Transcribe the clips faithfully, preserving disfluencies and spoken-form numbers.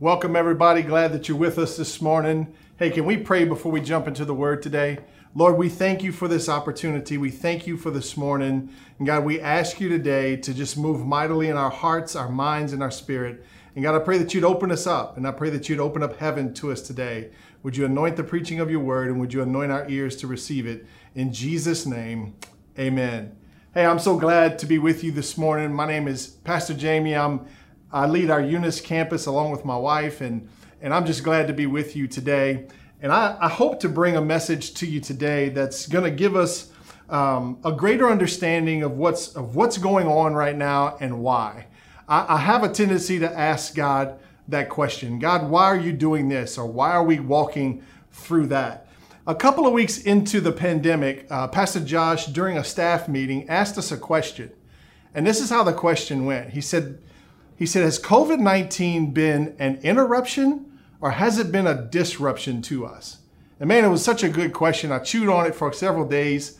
Welcome, everybody. Glad that you're with us this morning. Hey, can we pray before we jump into the Word today? Lord, we thank you for this opportunity. We thank you for this morning. And God, we ask you today to just move mightily in our hearts, our minds, and our spirit. And God, I pray that you'd open us up, and I pray that you'd open up heaven to us today. Would you anoint the preaching of your Word, and would you anoint our ears to receive it? In Jesus' name, amen. Hey, I'm so glad to be with you this morning. My name is Pastor Jamie. I'm I lead our Eunice campus along with my wife, and, and I'm just glad to be with you today. And I, I hope to bring a message to you today that's going to give us um, a greater understanding of what's, of what's going on right now and why. I, I have a tendency to ask God that question. God, why are you doing this? Or why are we walking through that? A couple of weeks into the pandemic, uh, Pastor Josh, during a staff meeting, asked us a question. And this is how the question went. He said, He said, has COVID nineteen been an interruption, or has it been a disruption to us? And man, it was such a good question. I chewed on it for several days,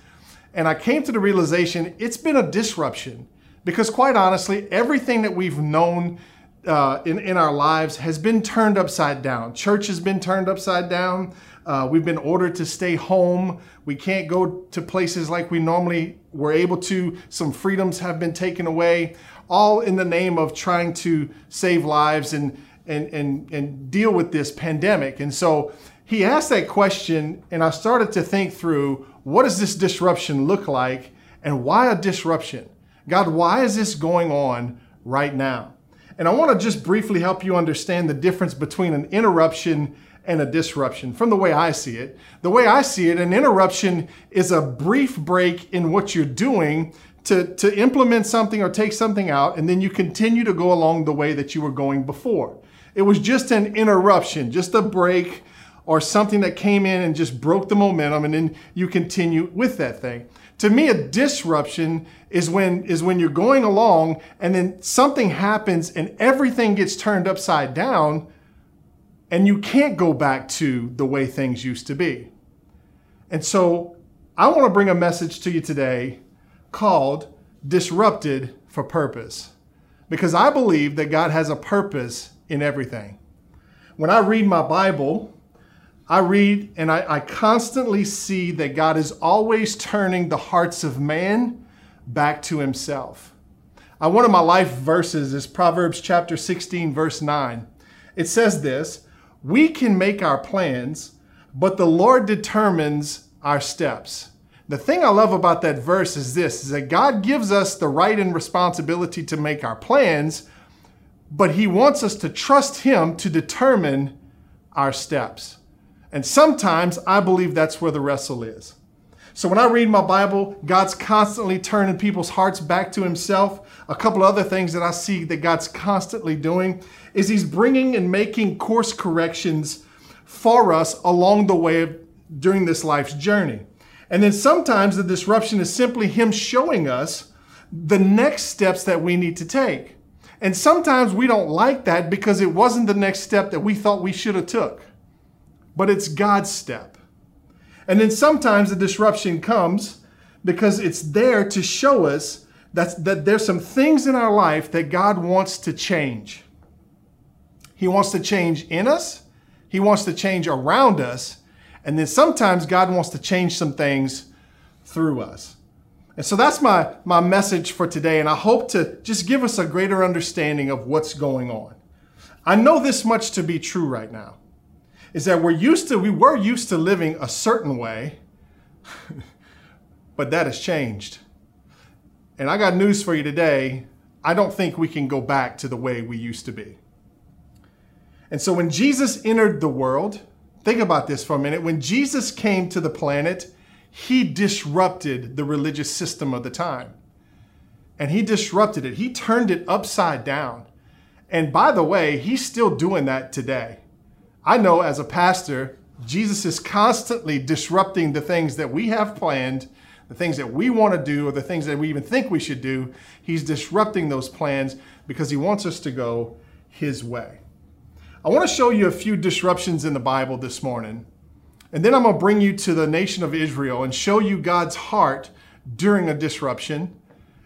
and I came to the realization it's been a disruption, because quite honestly, everything that we've known uh, in, in our lives has been turned upside down. Church has been turned upside down. Uh, we've been ordered to stay home. We can't go to places like we normally were able to. Some freedoms have been taken away, all in the name of trying to save lives and, and, and, and deal with this pandemic. And so he asked that question, and I started to think through, what does this disruption look like, and why a disruption? God, why is this going on right now? And I want to just briefly help you understand the difference between an interruption and a disruption from the way I see it. The way I see it, an interruption is a brief break in what you're doing To, to implement something or take something out, and then you continue to go along the way that you were going before. It was just an interruption, just a break or something that came in and just broke the momentum, and then you continue with that thing. To me, a disruption is when, is when you're going along and then something happens and everything gets turned upside down and you can't go back to the way things used to be. And so I want to bring a message to you today called Disrupted for Purpose, because I believe that God has a purpose in everything. When I read my Bible, I read and I, I constantly see that God is always turning the hearts of man back to himself. Uh, one of my life verses is Proverbs chapter sixteen, verse nine. It says this, "We can make our plans, but the Lord determines our steps." The thing I love about that verse is this, is that God gives us the right and responsibility to make our plans, but he wants us to trust him to determine our steps. And sometimes I believe that's where the wrestle is. So when I read my Bible, God's constantly turning people's hearts back to himself. A couple other things that I see that God's constantly doing is he's bringing and making course corrections for us along the way during this life's journey. And then sometimes the disruption is simply him showing us the next steps that we need to take. And sometimes we don't like that because it wasn't the next step that we thought we should have took, but it's God's step. And then sometimes the disruption comes because it's there to show us that, that there's some things in our life that God wants to change. He wants to change in us. He wants to change around us. And then sometimes God wants to change some things through us. And so that's my, my message for today. And I hope to just give us a greater understanding of what's going on. I know this much to be true right now, is that we're used to, we were used to living a certain way, but that has changed. And I got news for you today. I don't think we can go back to the way we used to be. And so when Jesus entered the world, think about this for a minute. When Jesus came to the planet, he disrupted the religious system of the time. And he disrupted it. He turned it upside down. And by the way, he's still doing that today. I know as a pastor, Jesus is constantly disrupting the things that we have planned, the things that we want to do, or the things that we even think we should do. He's disrupting those plans because he wants us to go his way. I want to show you a few disruptions in the Bible this morning, and then I'm going to bring you to the nation of Israel and show you God's heart during a disruption.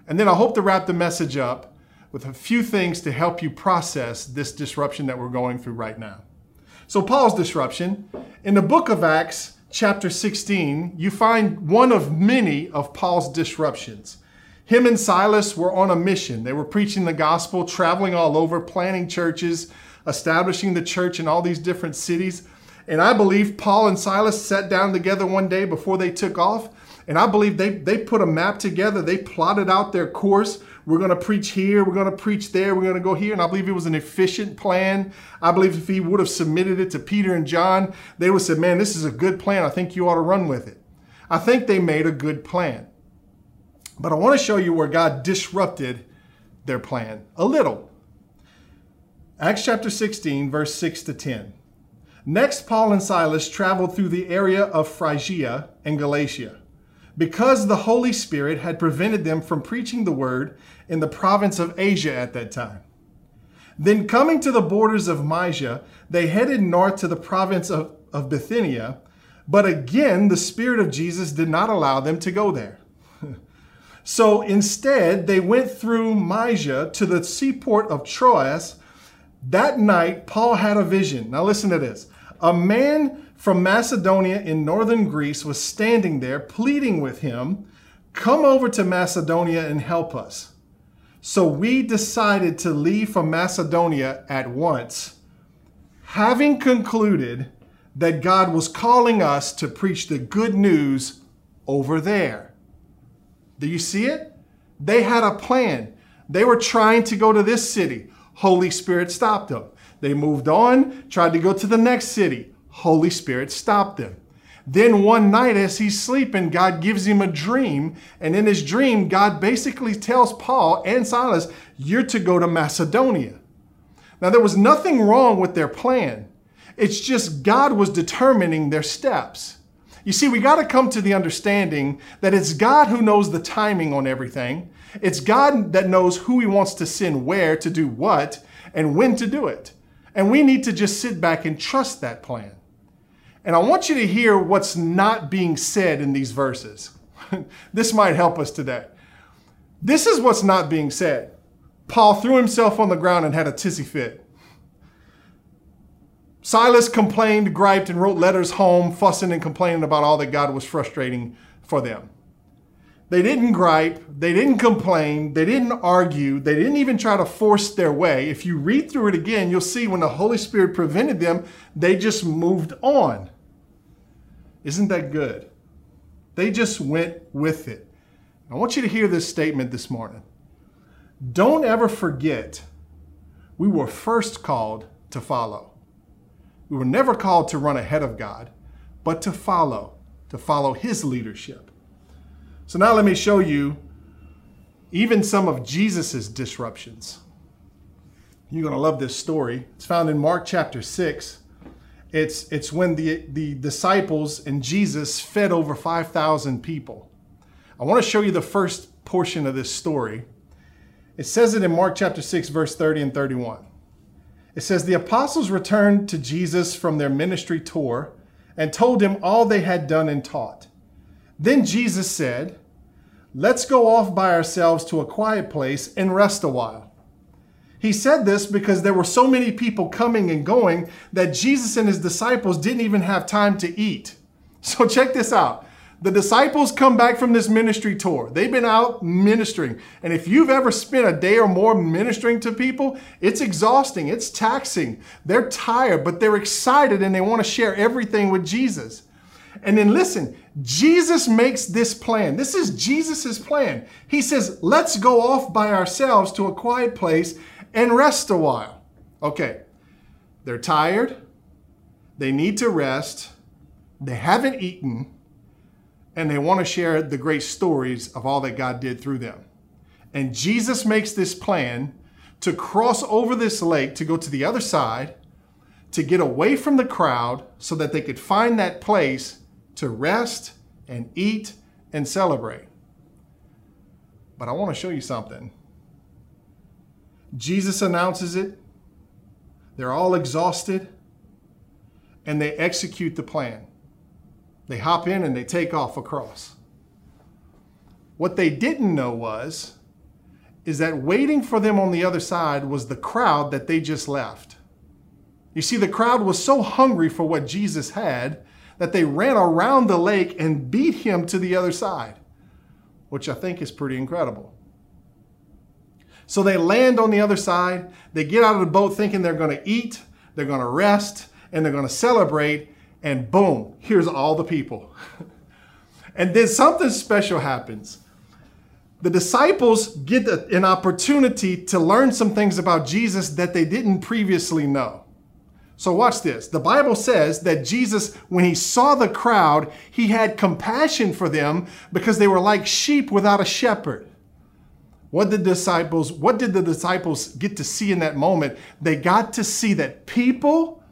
And then I hope to wrap the message up with a few things to help you process this disruption that we're going through right now. So Paul's disruption. In the book of Acts, chapter sixteen, you find one of many of Paul's disruptions. Him and Silas were on a mission. They were preaching the gospel, traveling all over, planting churches, establishing the church in all these different cities. And I believe Paul and Silas sat down together one day before they took off. And I believe they, they put a map together. They plotted out their course. We're going to preach here. We're going to preach there. We're going to go here. And I believe it was an efficient plan. I believe if he would have submitted it to Peter and John, they would have said, man, this is a good plan. I think you ought to run with it. I think they made a good plan. But I want to show you where God disrupted their plan a little. Acts chapter sixteen, verse six to ten. Next, Paul and Silas traveled through the area of Phrygia and Galatia, because the Holy Spirit had prevented them from preaching the word in the province of Asia at that time. Then coming to the borders of Mysia, they headed north to the province of, of Bithynia, but again, the Spirit of Jesus did not allow them to go there. So instead, they went through Mysia to the seaport of Troas. That night, Paul had a vision. Now listen to this. A man from Macedonia in northern Greece was standing there pleading with him, come over to Macedonia and help us. So we decided to leave for Macedonia at once, having concluded that God was calling us to preach the good news over there. Do you see it? They had a plan. They were trying to go to this city. Holy Spirit stopped them. They moved on, tried to go to the next city. Holy Spirit stopped them. Then one night as he's sleeping, God gives him a dream. And in his dream, God basically tells Paul and Silas, you're to go to Macedonia. Now, there was nothing wrong with their plan. It's just God was determining their steps. You see, we got to come to the understanding that it's God who knows the timing on everything. It's God that knows who he wants to send where to do what and when to do it. And we need to just sit back and trust that plan. And I want you to hear what's not being said in these verses. This might help us today. This is what's not being said. Paul threw himself on the ground and had a tizzy fit. Silas complained, griped, and wrote letters home, fussing and complaining about all that God was frustrating for them. They didn't gripe. They didn't complain. They didn't argue. They didn't even try to force their way. If you read through it again, you'll see when the Holy Spirit prevented them, they just moved on. Isn't that good? They just went with it. I want you to hear this statement this morning. Don't ever forget, we were first called to follow. We were never called to run ahead of God, but to follow, to follow his leadership. So now let me show you even some of Jesus's disruptions. You're going to love this story. It's found in Mark chapter six. It's, it's when the, the disciples and Jesus fed over five thousand people. I want to show you the first portion of this story. It says it in Mark chapter six, verse thirty and thirty-one. It says, the apostles returned to Jesus from their ministry tour and told him all they had done and taught. Then Jesus said, let's go off by ourselves to a quiet place and rest a while. He said this because there were so many people coming and going that Jesus and his disciples didn't even have time to eat. So check this out. The disciples come back from this ministry tour. They've been out ministering. And if you've ever spent a day or more ministering to people, it's exhausting. It's taxing. They're tired, but they're excited and they want to share everything with Jesus. And then listen, Jesus makes this plan. This is Jesus's plan. He says, let's go off by ourselves to a quiet place and rest a while. Okay. They're tired. They need to rest. They haven't eaten. And they want to share the great stories of all that God did through them. And Jesus makes this plan to cross over this lake, to go to the other side, to get away from the crowd so that they could find that place to rest and eat and celebrate. But I want to show you something. Jesus announces it. They're all exhausted. And they execute the plan. They hop in and they take off across. What they didn't know was is that waiting for them on the other side was the crowd that they just left. You see, the crowd was so hungry for what Jesus had that they ran around the lake and beat him to the other side, which I think is pretty incredible. So they land on the other side, they get out of the boat thinking they're going to eat, they're going to rest, and they're going to celebrate, and boom, here's all the people. And then something special happens. The disciples get an opportunity to learn some things about Jesus that they didn't previously know. So watch this. The Bible says that Jesus, when he saw the crowd, he had compassion for them because they were like sheep without a shepherd. What did the disciples, what did the disciples get to see in that moment? They got to see that people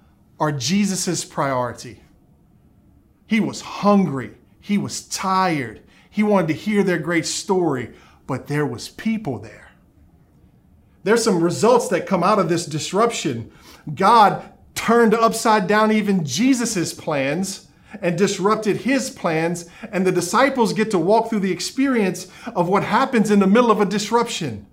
are Jesus's priority. He was hungry. He was tired. He wanted to hear their great story, but there was people there. There's some results that come out of this disruption. God turned upside down even Jesus's plans and disrupted his plans, and the disciples get to walk through the experience of what happens in the middle of a disruption.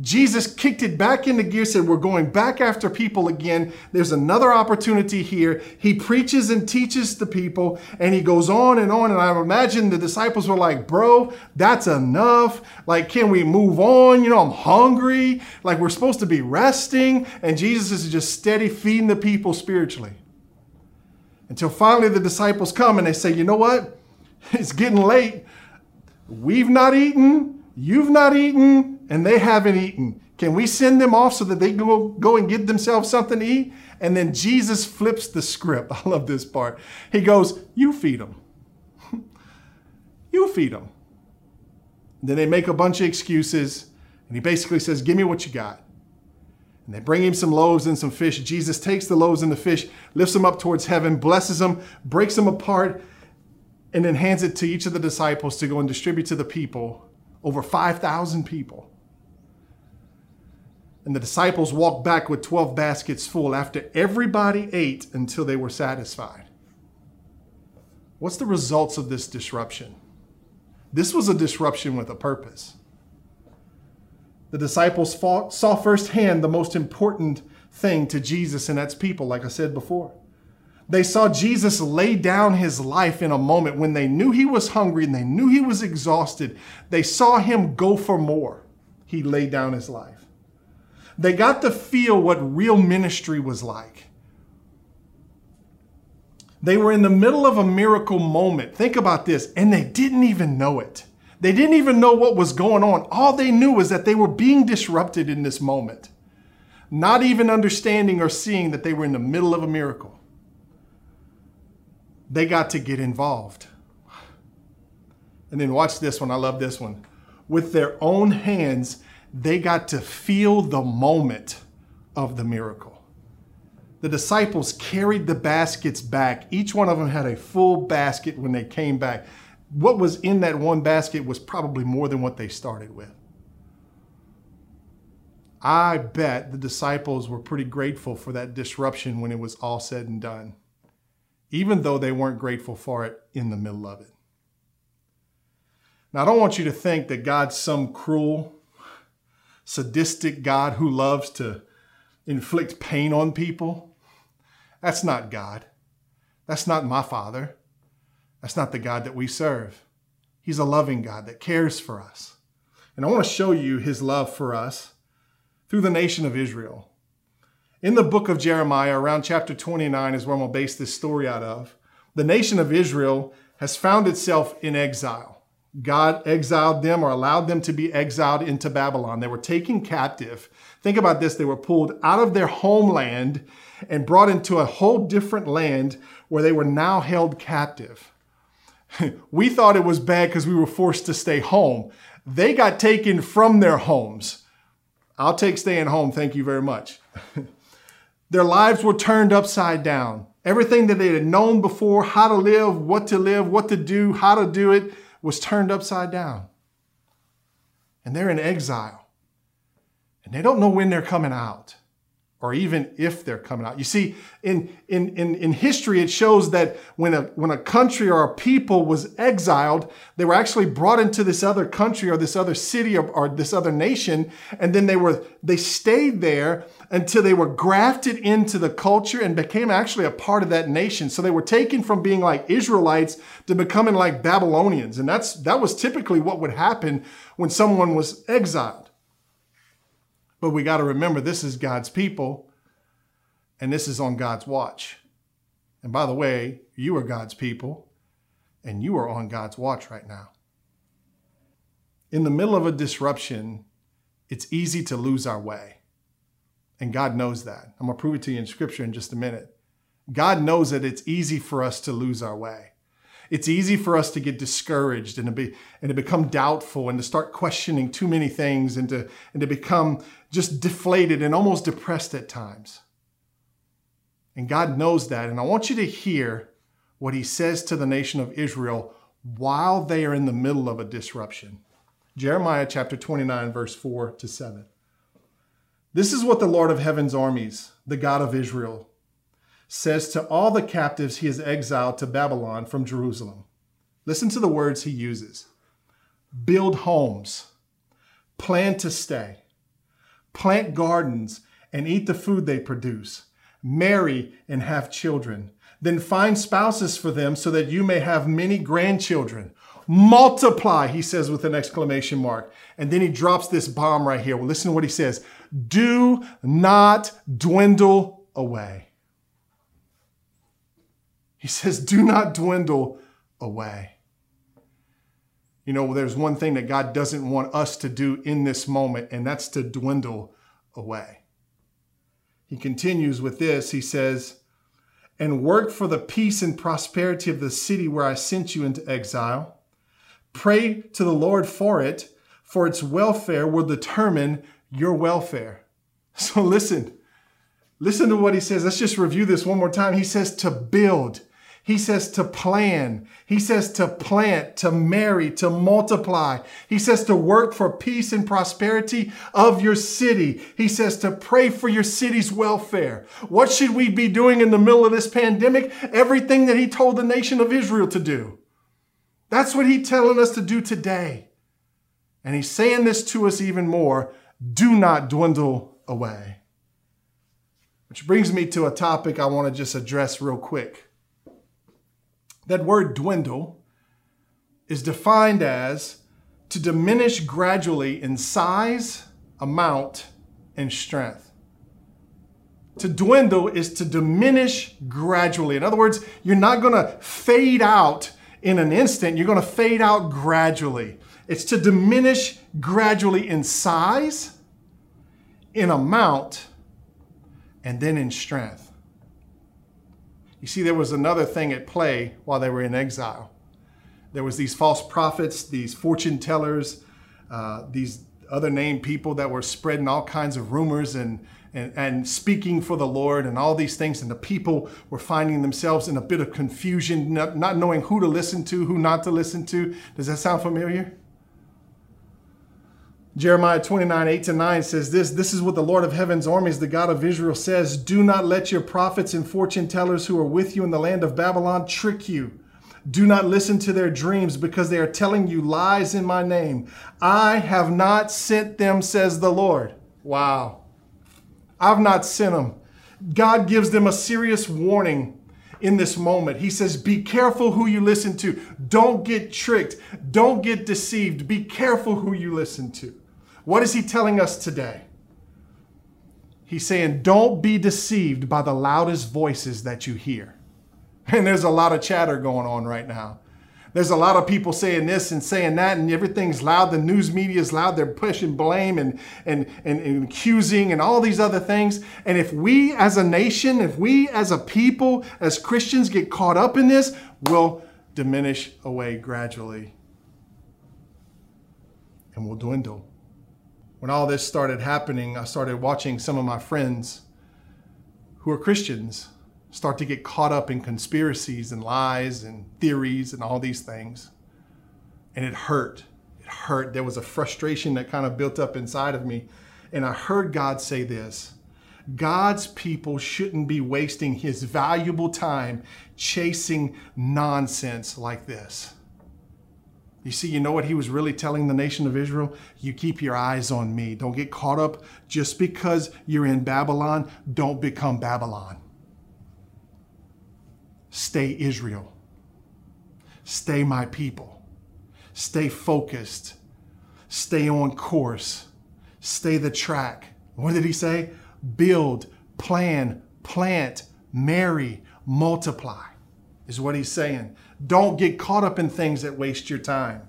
Jesus kicked it back into gear, said, we're going back after people again. There's another opportunity here. He preaches and teaches the people, and he goes on and on. And I imagine the disciples were like, bro, that's enough. Like, can we move on? You know, I'm hungry. Like, we're supposed to be resting. And Jesus is just steady feeding the people spiritually. Until finally the disciples come and they say, you know what? It's getting late. We've not eaten. You've not eaten. And they haven't eaten. Can we send them off so that they go, go and get themselves something to eat? And then Jesus flips the script. I love this part. He goes, you feed them. You feed them. And then they make a bunch of excuses. And he basically says, give me what you got. And they bring him some loaves and some fish. Jesus takes the loaves and the fish, lifts them up towards heaven, blesses them, breaks them apart, and then hands it to each of the disciples to go and distribute to the people, over five thousand people. And the disciples walked back with twelve baskets full after everybody ate until they were satisfied. What's the results of this disruption? This was a disruption with a purpose. The disciples fought, saw firsthand the most important thing to Jesus, and that's people, like I said before. They saw Jesus lay down his life in a moment when they knew he was hungry and they knew he was exhausted. They saw him go for more. He laid down his life. They got to feel what real ministry was like. They were in the middle of a miracle moment. Think about this, and they didn't even know it. They didn't even know what was going on. All they knew was that they were being disrupted in this moment, not even understanding or seeing that they were in the middle of a miracle. They got to get involved. And then watch this one. I love this one. With their own hands, they got to feel the moment of the miracle. The disciples carried the baskets back. Each one of them had a full basket when they came back. What was in that one basket was probably more than what they started with. I bet the disciples were pretty grateful for that disruption when it was all said and done, even though they weren't grateful for it in the middle of it. Now, I don't want you to think that God's some cruel, sadistic God who loves to inflict pain on people. That's not God. That's not my Father. That's not the God that we serve. He's a loving God that cares for us. And I want to show you his love for us through the nation of Israel. In the book of Jeremiah, around chapter twenty-nine is where I'm going to base this story out of. The nation of Israel has found itself in exile. God exiled them or allowed them to be exiled into Babylon. They were taken captive. Think about this. They were pulled out of their homeland and brought into a whole different land where they were now held captive. We thought it was bad because we were forced to stay home. They got taken from their homes. I'll take staying home, thank you very much. Their lives were turned upside down. Everything that they had known before, how to live, what to live, what to do, how to do it, was turned upside down. And they're in exile. And they don't know when they're coming out or even if they're coming out. You see, in, in, in, in history, it shows that when a, when a country or a people was exiled, they were actually brought into this other country or this other city or, or this other nation. And then they were, they stayed there until they were grafted into the culture and became actually a part of that nation. So they were taken from being like Israelites to becoming like Babylonians. And that's, that was typically what would happen when someone was exiled. But we got to remember, this is God's people, and this is on God's watch. And by the way, you are God's people, and you are on God's watch right now. In the middle of a disruption, it's easy to lose our way. And God knows that. I'm going to prove it to you in Scripture in just a minute. God knows that it's easy for us to lose our way. It's easy for us to get discouraged and to be and to become doubtful and to start questioning too many things and to and to become just deflated and almost depressed at times. And God knows that. And I want you to hear what he says to the nation of Israel while they are in the middle of a disruption. Jeremiah chapter twenty-nine, verse four to seven. This is what the Lord of heaven's armies, the God of Israel, says to all the captives he has exiled to Babylon from Jerusalem. Listen to the words he uses. Build homes, plan to stay, plant gardens and eat the food they produce, marry and have children, then find spouses for them so that you may have many grandchildren. Multiply, he says with an exclamation mark. And then he drops this bomb right here. Well, listen to what he says. Do not dwindle away. He says, do not dwindle away. You know, there's one thing that God doesn't want us to do in this moment, and that's to dwindle away. He continues with this. He says, and work for the peace and prosperity of the city where I sent you into exile. Pray to the Lord for it, for its welfare will determine your welfare. So listen, listen to what he says. Let's just review this one more time. He says to build. He says to plan. He says to plant, to marry, to multiply. He says to work for peace and prosperity of your city. He says to pray for your city's welfare. What should we be doing in the middle of this pandemic? Everything that he told the nation of Israel to do. That's what he's telling us to do today. And he's saying this to us even more. Do not dwindle away. Which brings me to a topic I want to just address real quick. That word dwindle is defined as to diminish gradually in size, amount, and strength. To dwindle is to diminish gradually. In other words, you're not going to fade out in an instant. You're going to fade out gradually. It's to diminish gradually in size, in amount, and then in strength. You see, there was another thing at play while they were in exile. There was these false prophets, these fortune tellers, uh, these other named people that were spreading all kinds of rumors and, and, and speaking for the Lord and all these things. And the people were finding themselves in a bit of confusion, not, not knowing who to listen to, who not to listen to. Does that sound familiar? Jeremiah twenty-nine, eight to nine says this, this is what the Lord of heaven's armies, the God of Israel says, do not let your prophets and fortune tellers who are with you in the land of Babylon trick you. Do not listen to their dreams because they are telling you lies in my name. I have not sent them, says the Lord. Wow. I've not sent them. God gives them a serious warning in this moment. He says, be careful who you listen to. Don't get tricked. Don't get deceived. Be careful who you listen to. What is he telling us today? He's saying, don't be deceived by the loudest voices that you hear. And there's a lot of chatter going on right now. There's a lot of people saying this and saying that, and everything's loud. The news media is loud. They're pushing blame and, and, and, and accusing and all these other things. And if we as a nation, if we as a people, as Christians get caught up in this, we'll diminish away gradually. And we'll dwindle. When all this started happening, I started watching some of my friends who are Christians start to get caught up in conspiracies and lies and theories and all these things. And it hurt, it hurt. There was a frustration that kind of built up inside of me. And I heard God say this, God's people shouldn't be wasting his valuable time chasing nonsense like this. You see, you know what he was really telling the nation of Israel? You keep your eyes on me. Don't get caught up just because you're in Babylon. Don't become Babylon. Stay Israel. Stay my people. Stay focused. Stay on course. Stay the track. What did he say? Build, plan, plant, marry, multiply is what he's saying. Don't get caught up in things that waste your time.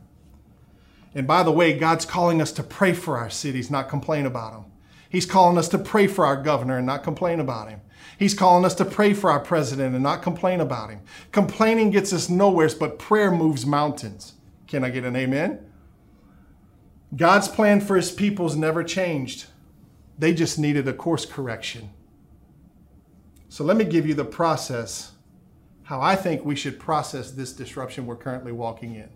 And by the way, God's calling us to pray for our cities, not complain about them. He's calling us to pray for our governor and not complain about him. He's calling us to pray for our president and not complain about him. Complaining gets us nowhere, but prayer moves mountains. Can I get an amen? God's plan for his people's never changed. They just needed a course correction. So let me give you the process, how I think we should process this disruption we're currently walking in.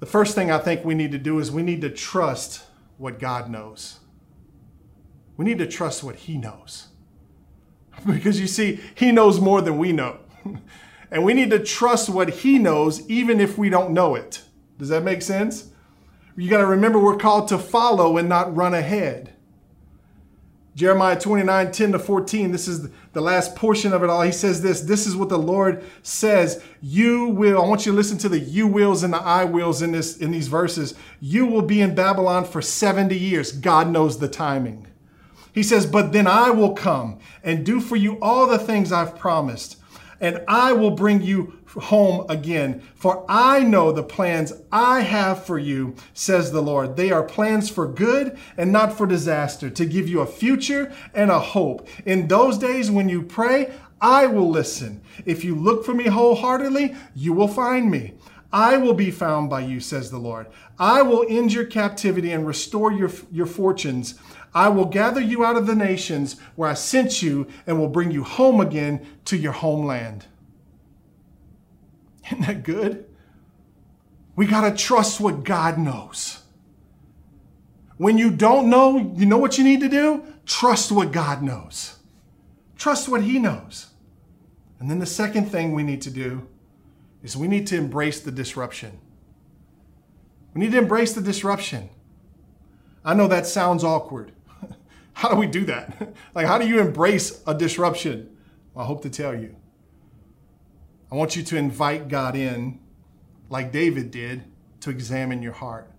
The first thing I think we need to do is we need to trust what God knows. We need to trust what he knows. Because you see, he knows more than we know. And we need to trust what he knows even if we don't know it. Does that make sense? You got to remember we're called to follow and not run ahead. Jeremiah twenty-nine, ten to fourteen, this is the last portion of it all. He says this, this is what the Lord says. You will, I want you to listen to the you wills and the I wills in, this, in these verses. You will be in Babylon for seventy years. God knows the timing. He says, but then I will come and do for you all the things I've promised. And I will bring you home again, for I know the plans I have for you, says the Lord. They are plans for good and not for disaster, to give you a future and a hope. In those days when you pray, I will listen. If you look for me wholeheartedly, you will find me. I will be found by you, says the Lord. I will end your captivity and restore your, your fortunes. I will gather you out of the nations where I sent you and will bring you home again to your homeland. Isn't that good? We got to trust what God knows. When you don't know, you know what you need to do? Trust what God knows. Trust what he knows. And then the second thing we need to do is we need to embrace the disruption. We need to embrace the disruption. I know that sounds awkward. How do we do that? Like, how do you embrace a disruption? Well, I hope to tell you. I want you to invite God in, like David did, to examine your heart.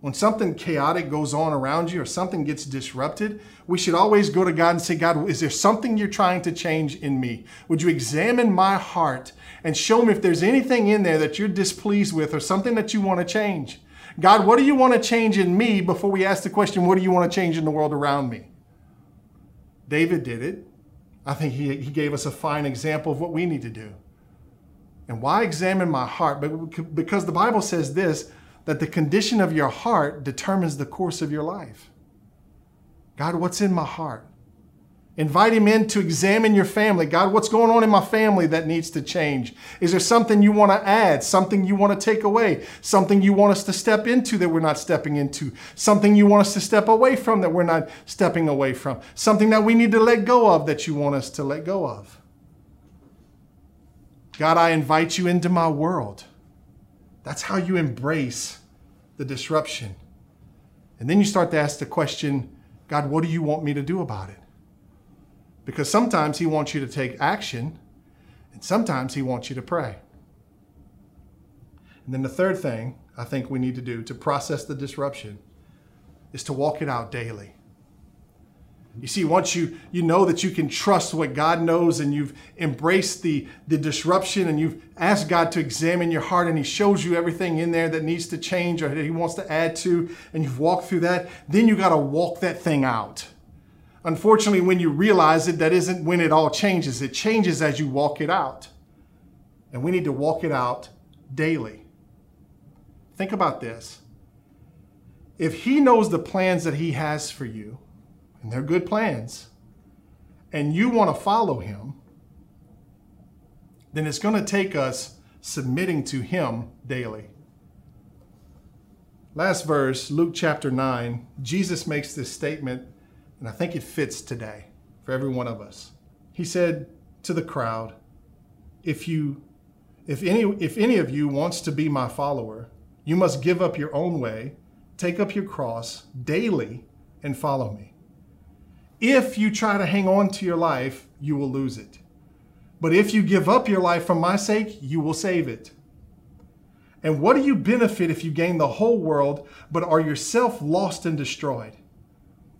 When something chaotic goes on around you or something gets disrupted, we should always go to God and say, God, is there something you're trying to change in me? Would you examine my heart and show me if there's anything in there that you're displeased with or something that you want to change? God, what do you want to change in me before we ask the question, what do you want to change in the world around me? David did it. I think he, he gave us a fine example of what we need to do. And why examine my heart? Because the Bible says this, that the condition of your heart determines the course of your life. God, what's in my heart? Invite him in to examine your family. God, what's going on in my family that needs to change? Is there something you want to add? Something you want to take away? Something you want us to step into that we're not stepping into? Something you want us to step away from that we're not stepping away from? Something that we need to let go of that you want us to let go of? God, I invite you into my world. That's how you embrace the disruption. And then you start to ask the question, God, what do you want me to do about it? Because sometimes he wants you to take action, and sometimes he wants you to pray. And then the third thing I think we need to do to process the disruption is to walk it out daily. You see, once you, you know that you can trust what God knows and you've embraced the, the disruption and you've asked God to examine your heart and he shows you everything in there that needs to change or that he wants to add to, and you've walked through that, then you got to walk that thing out. Unfortunately, when you realize it, that isn't when it all changes. It changes as you walk it out. And we need to walk it out daily. Think about this. If he knows the plans that he has for you, and they're good plans, and you want to follow him, then it's going to take us submitting to him daily. Last verse, Luke chapter nine, Jesus makes this statement and I think it fits today for every one of us. He said to the crowd, if you, if any, if any of you wants to be my follower, you must give up your own way, take up your cross daily and follow me. If you try to hang on to your life, you will lose it. But if you give up your life for my sake, you will save it. And what do you benefit if you gain the whole world, but are yourself lost and destroyed?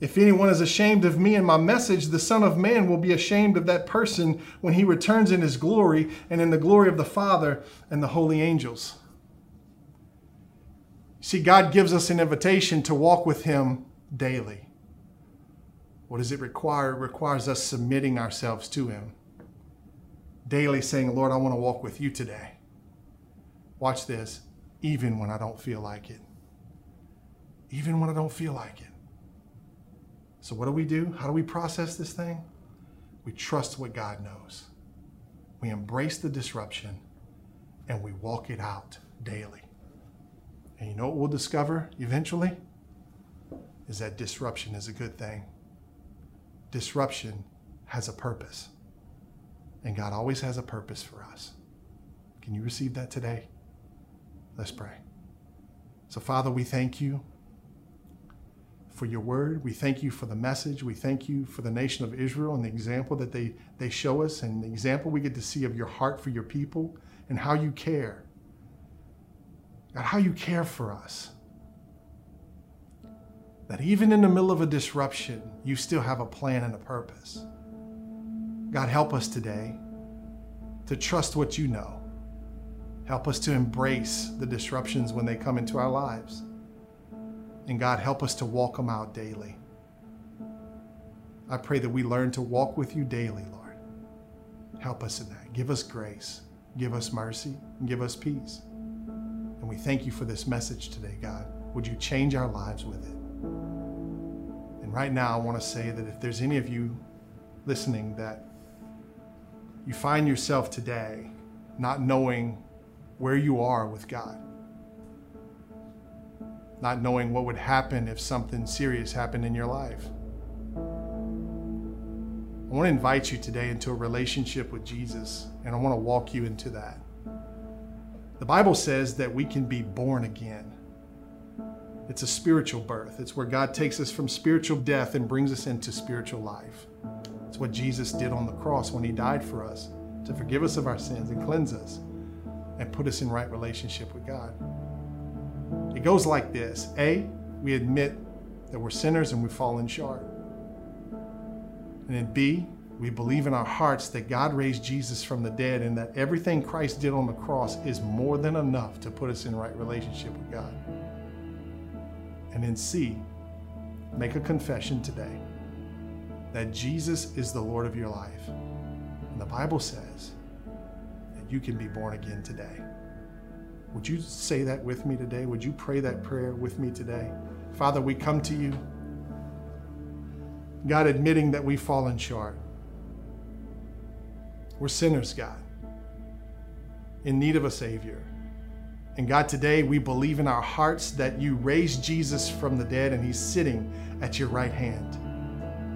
If anyone is ashamed of me and my message, the Son of Man will be ashamed of that person when he returns in his glory and in the glory of the Father and the holy angels. See, God gives us an invitation to walk with him daily. What does it require? It requires us submitting ourselves to him. Daily saying, Lord, I want to walk with you today. Watch this, even when I don't feel like it. Even when I don't feel like it. So what do we do? How do we process this thing? We trust what God knows. We embrace the disruption and we walk it out daily. And you know what we'll discover eventually? Is that disruption is a good thing. Disruption has a purpose. And God always has a purpose for us. Can you receive that today? Let's pray. So, Father, we thank you for your word. We thank you for the message. We thank you for the nation of Israel and the example that they, they show us and the example we get to see of your heart for your people and how you care. God, how you care for us. That even in the middle of a disruption, you still have a plan and a purpose. God, help us today to trust what you know. Help us to embrace the disruptions when they come into our lives. And God, help us to walk them out daily. I pray that we learn to walk with you daily, Lord. Help us in that. Give us grace, give us mercy, and give us peace. And we thank you for this message today, God. Would you change our lives with it? And right now, I want to say that if there's any of you listening that you find yourself today not knowing where you are with God, not knowing what would happen if something serious happened in your life, I want to invite you today into a relationship with Jesus, and I want to walk you into that. The Bible says that we can be born again. It's a spiritual birth. It's where God takes us from spiritual death and brings us into spiritual life. It's what Jesus did on the cross when he died for us, to forgive us of our sins and cleanse us and put us in right relationship with God. It goes like this. A, we admit that we're sinners and we've fallen short. And then B, we believe in our hearts that God raised Jesus from the dead and that everything Christ did on the cross is more than enough to put us in right relationship with God. And then C, make a confession today that Jesus is the Lord of your life. And the Bible says that you can be born again today. Would you say that with me today? Would you pray that prayer with me today? Father, we come to you, God, admitting that we've fallen short. We're sinners, God, in need of a Savior. And God, today we believe in our hearts that you raised Jesus from the dead and he's sitting at your right hand.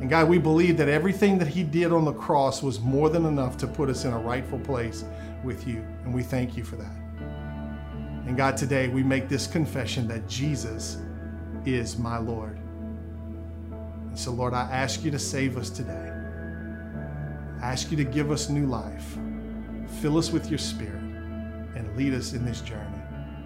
And God, we believe that everything that he did on the cross was more than enough to put us in a rightful place with you. And we thank you for that. And God, today we make this confession that Jesus is my Lord. And so, Lord, I ask you to save us today. I ask you to give us new life. Fill us with your spirit and lead us in this journey.